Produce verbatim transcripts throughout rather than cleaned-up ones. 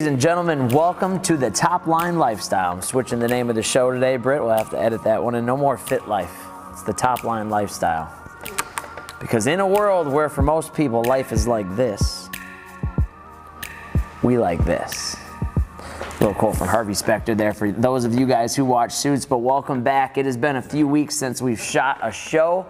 Ladies and gentlemen, welcome to the Top Line Lifestyle. I'm switching the name of the show today, Britt. We'll have to edit that one. And no more Fit Life. It's the Top Line Lifestyle. Because in a world where for most people life is like this, we like this. A little quote from Harvey Specter there for those of you guys who watch Suits. But welcome back. It has been a few weeks since we've shot a show.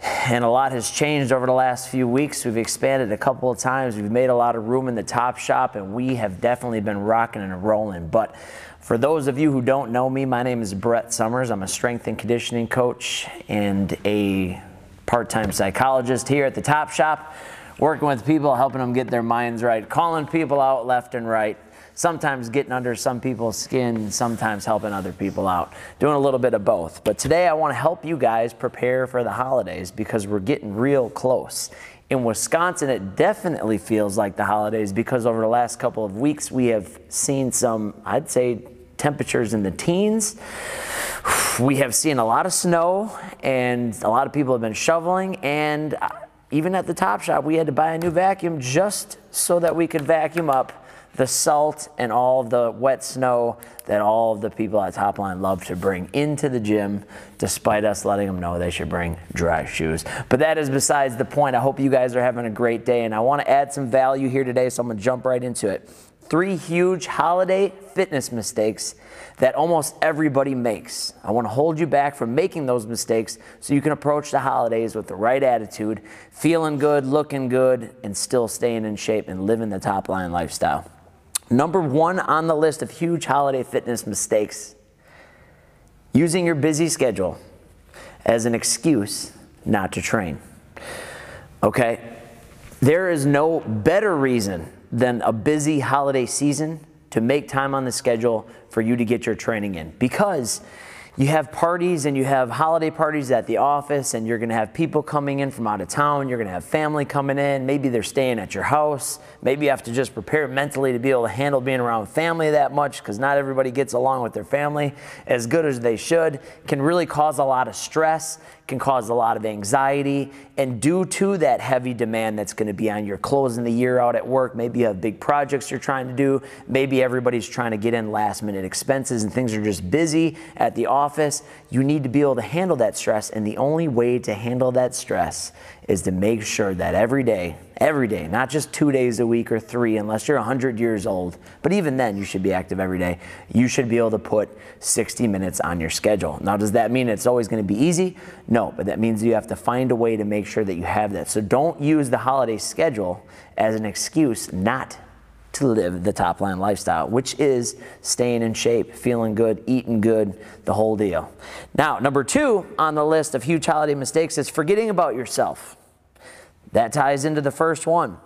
And a lot has changed over the last few weeks. We've expanded a couple of times. We've made a lot of room in the Top Shop, and we have definitely been rocking and rolling. But for those of you who don't know me, my name is Brett Summers. I'm a strength and conditioning coach and a part-time psychologist here at the Top Shop, working with people, helping them get their minds right, calling people out left and right, sometimes getting under some people's skin, sometimes helping other people out, doing a little bit of both. But today I want to help you guys prepare for the holidays because we're getting real close. In Wisconsin, it definitely feels like the holidays because over the last couple of weeks we have seen some, I'd say, temperatures in the teens. We have seen a lot of snow and a lot of people have been shoveling, and even at the Top Shop we had to buy a new vacuum just so that we could vacuum up the salt and all the wet snow that all of the people at Top Line love to bring into the gym, despite us letting them know they should bring dry shoes. But that is besides the point. I hope you guys are having a great day, and I want to add some value here today, so I'm going to jump right into it. Three huge holiday fitness mistakes that almost everybody makes. I want to hold you back from making those mistakes so you can approach the holidays with the right attitude, feeling good, looking good, and still staying in shape and living the Top Line lifestyle. Number one on the list of huge holiday fitness mistakes: using your busy schedule as an excuse not to train. Okay, there is no better reason than a busy holiday season to make time on the schedule for you to get your training in, because you have parties and you have holiday parties at the office, and you're gonna have people coming in from out of town, you're gonna have family coming in, maybe they're staying at your house, maybe you have to just prepare mentally to be able to handle being around family that much, because not everybody gets along with their family as good as they should. Can really cause a lot of stress, can cause a lot of anxiety, and due to that heavy demand that's gonna be on your closing the year out at work, maybe you have big projects you're trying to do, maybe everybody's trying to get in last minute expenses and things are just busy at the office. Office, you need to be able to handle that stress, and the only way to handle that stress is to make sure that every day, every day, not just two days a week or three, unless you're one hundred years old, but even then you should be active every day. You should be able to put sixty minutes on your schedule. Now, does that mean it's always going to be easy? No, but that means you have to find a way to make sure that you have that. So don't use the holiday schedule as an excuse not to live the Top Line lifestyle, which is staying in shape, feeling good, eating good, the whole deal. Now, number two on the list of huge holiday mistakes is forgetting about yourself. That ties into the first one.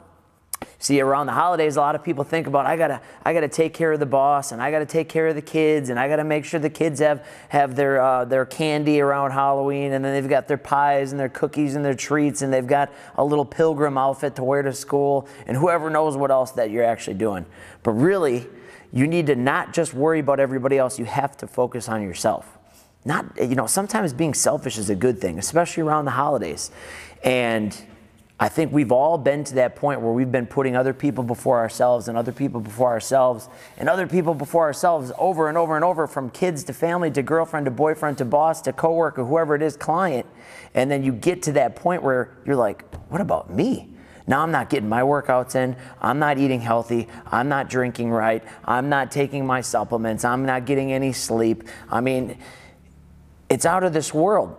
See, around the holidays, a lot of people think about, I gotta, I gotta take care of the boss, and I gotta take care of the kids, and I gotta make sure the kids have have their uh, their candy around Halloween, and then they've got their pies and their cookies and their treats, and they've got a little pilgrim outfit to wear to school, and whoever knows what else that you're actually doing. But really, you need to not just worry about everybody else. You have to focus on yourself. Not, you know, sometimes being selfish is a good thing, especially around the holidays, and I think we've all been to that point where we've been putting other people before ourselves, and other people before ourselves, and other people before ourselves over and over and over, from kids to family to girlfriend to boyfriend to boss to coworker, whoever it is, client. And then you get to that point where you're like, what about me? Now I'm not getting my workouts in, I'm not eating healthy, I'm not drinking right, I'm not taking my supplements, I'm not getting any sleep. I mean, it's out of this world.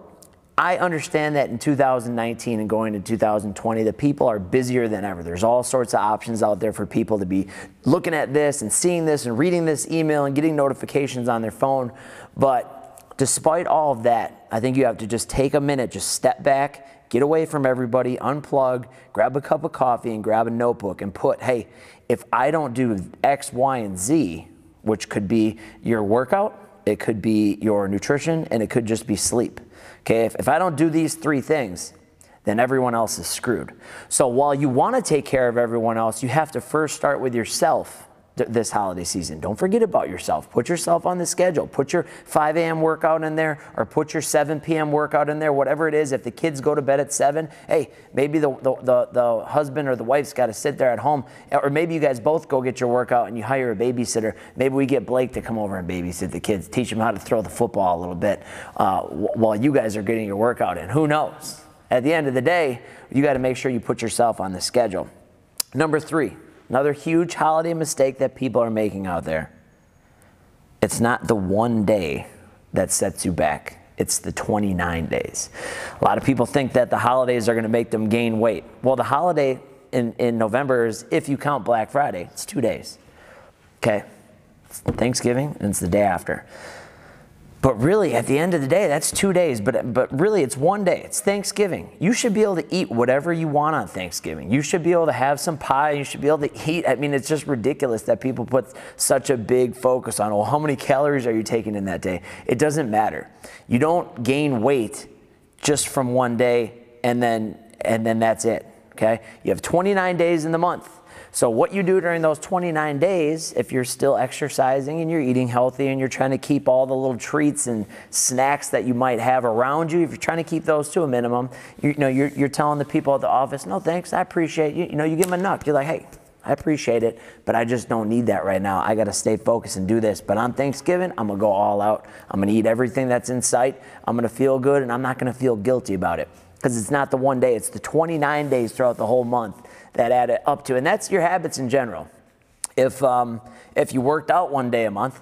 I understand that in two thousand nineteen and going to two thousand twenty, the people are busier than ever. There's all sorts of options out there for people to be looking at this and seeing this and reading this email and getting notifications on their phone. But despite all of that, I think you have to just take a minute, just step back, get away from everybody, unplug, grab a cup of coffee and grab a notebook and put, hey, if I don't do X, Y, and Z, which could be your workout, it could be your nutrition, and it could just be sleep. Okay, if, if I don't do these three things, then everyone else is screwed. So while you want to take care of everyone else, you have to first start with yourself th this holiday season. Don't forget about yourself. Put yourself on the schedule. Put your five A M workout in there, or put your seven P M workout in there, whatever it is. If the kids go to bed at seven, hey, maybe the, the, the, the husband or the wife's got to sit there at home, or maybe you guys both go get your workout and you hire a babysitter. Maybe we get Blake to come over and babysit the kids, teach them how to throw the football a little bit uh, while you guys are getting your workout in. Who knows? At the end of the day, you got to make sure you put yourself on the schedule. Number three, another huge holiday mistake that people are making out there. It's not the one day that sets you back. It's the twenty-nine days. A lot of people think that the holidays are going to make them gain weight. Well, the holiday in, in November is, if you count Black Friday, it's two days. Okay, it's Thanksgiving and it's the day after. But really, at the end of the day, that's two days. But, but really, it's one day. It's Thanksgiving. You should be able to eat whatever you want on Thanksgiving. You should be able to have some pie. You should be able to eat. I mean, it's just ridiculous that people put such a big focus on, well, how many calories are you taking in that day? It doesn't matter. You don't gain weight just from one day, and then, and then that's it, okay? You have twenty-nine days in the month. So what you do during those twenty-nine days, if you're still exercising and you're eating healthy and you're trying to keep all the little treats and snacks that you might have around you, if you're trying to keep those to a minimum, you, you know, you're, you're telling the people at the office, no thanks, I appreciate you. You know, you give them a knock. You're like, hey, I appreciate it, but I just don't need that right now. I got to stay focused and do this. But on Thanksgiving, I'm going to go all out. I'm going to eat everything that's in sight. I'm going to feel good, and I'm not going to feel guilty about it. Because it's not the one day, it's the twenty-nine days throughout the whole month that add it up to. And that's your habits in general. If, um, if you worked out one day a month,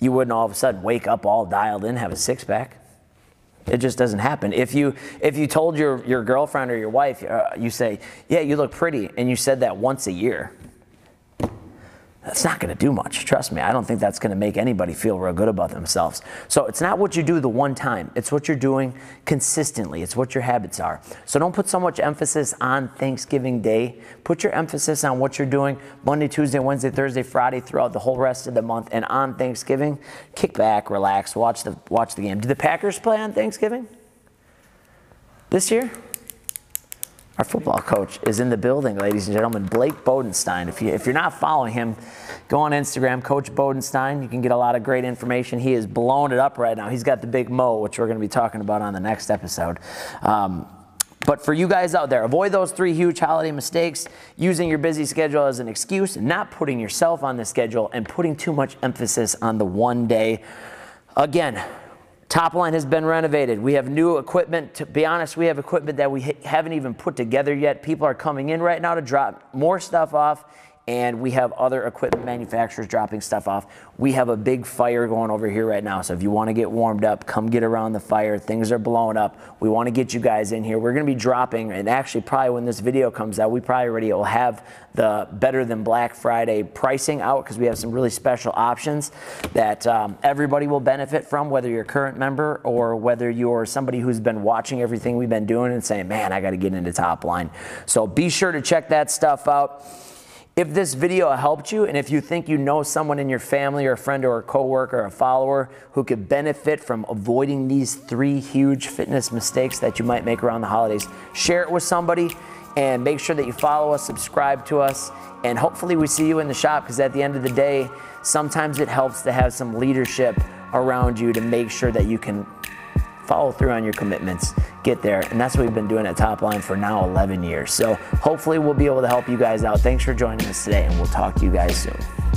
you wouldn't all of a sudden wake up all dialed in, have a six-pack. It just doesn't happen. If you, if you told your, your girlfriend or your wife, uh, you say, yeah, you look pretty, and you said that once a year, that's not going to do much. Trust me, I don't think that's going to make anybody feel real good about themselves. So it's not what you do the one time. It's what you're doing consistently. It's what your habits are. So don't put so much emphasis on Thanksgiving Day. Put your emphasis on what you're doing Monday, Tuesday, Wednesday, Thursday, Friday, throughout the whole rest of the month. And on Thanksgiving, kick back, relax, watch the, watch the game. Do the Packers play on Thanksgiving this year? Our football coach is in the building, ladies and gentlemen, Blake Bodenstein. If, you, if you're not following him, go on Instagram, Coach Bodenstein. You can get a lot of great information. He is blowing it up right now. He's got the big mo, which we're going to be talking about on the next episode. Um, but for you guys out there, avoid those three huge holiday mistakes, using your busy schedule as an excuse, not putting yourself on the schedule, and putting too much emphasis on the one day. Again, Top Line has been renovated. We have new equipment. To be honest, we have equipment that we haven't even put together yet. People are coming in right now to drop more stuff off, and we have other equipment manufacturers dropping stuff off. We have a big fire going over here right now, so if you want to get warmed up, come get around the fire. Things are blowing up. We want to get you guys in here. We're going to be dropping, and actually probably when this video comes out, we probably already will have the Better Than Black Friday pricing out, because we have some really special options that um, everybody will benefit from, whether you're a current member or whether you're somebody who's been watching everything we've been doing and saying, man, I got to get into Top Line. So be sure to check that stuff out. If this video helped you, and if you think you know someone in your family or a friend or a coworker or a follower who could benefit from avoiding these three huge fitness mistakes that you might make around the holidays, share it with somebody, and make sure that you follow us, subscribe to us, and hopefully we see you in the shop, because at the end of the day, sometimes it helps to have some leadership around you to make sure that you can follow through on your commitments, get there. And that's what we've been doing at Top Line for now eleven years. So hopefully we'll be able to help you guys out. Thanks for joining us today, and we'll talk to you guys soon.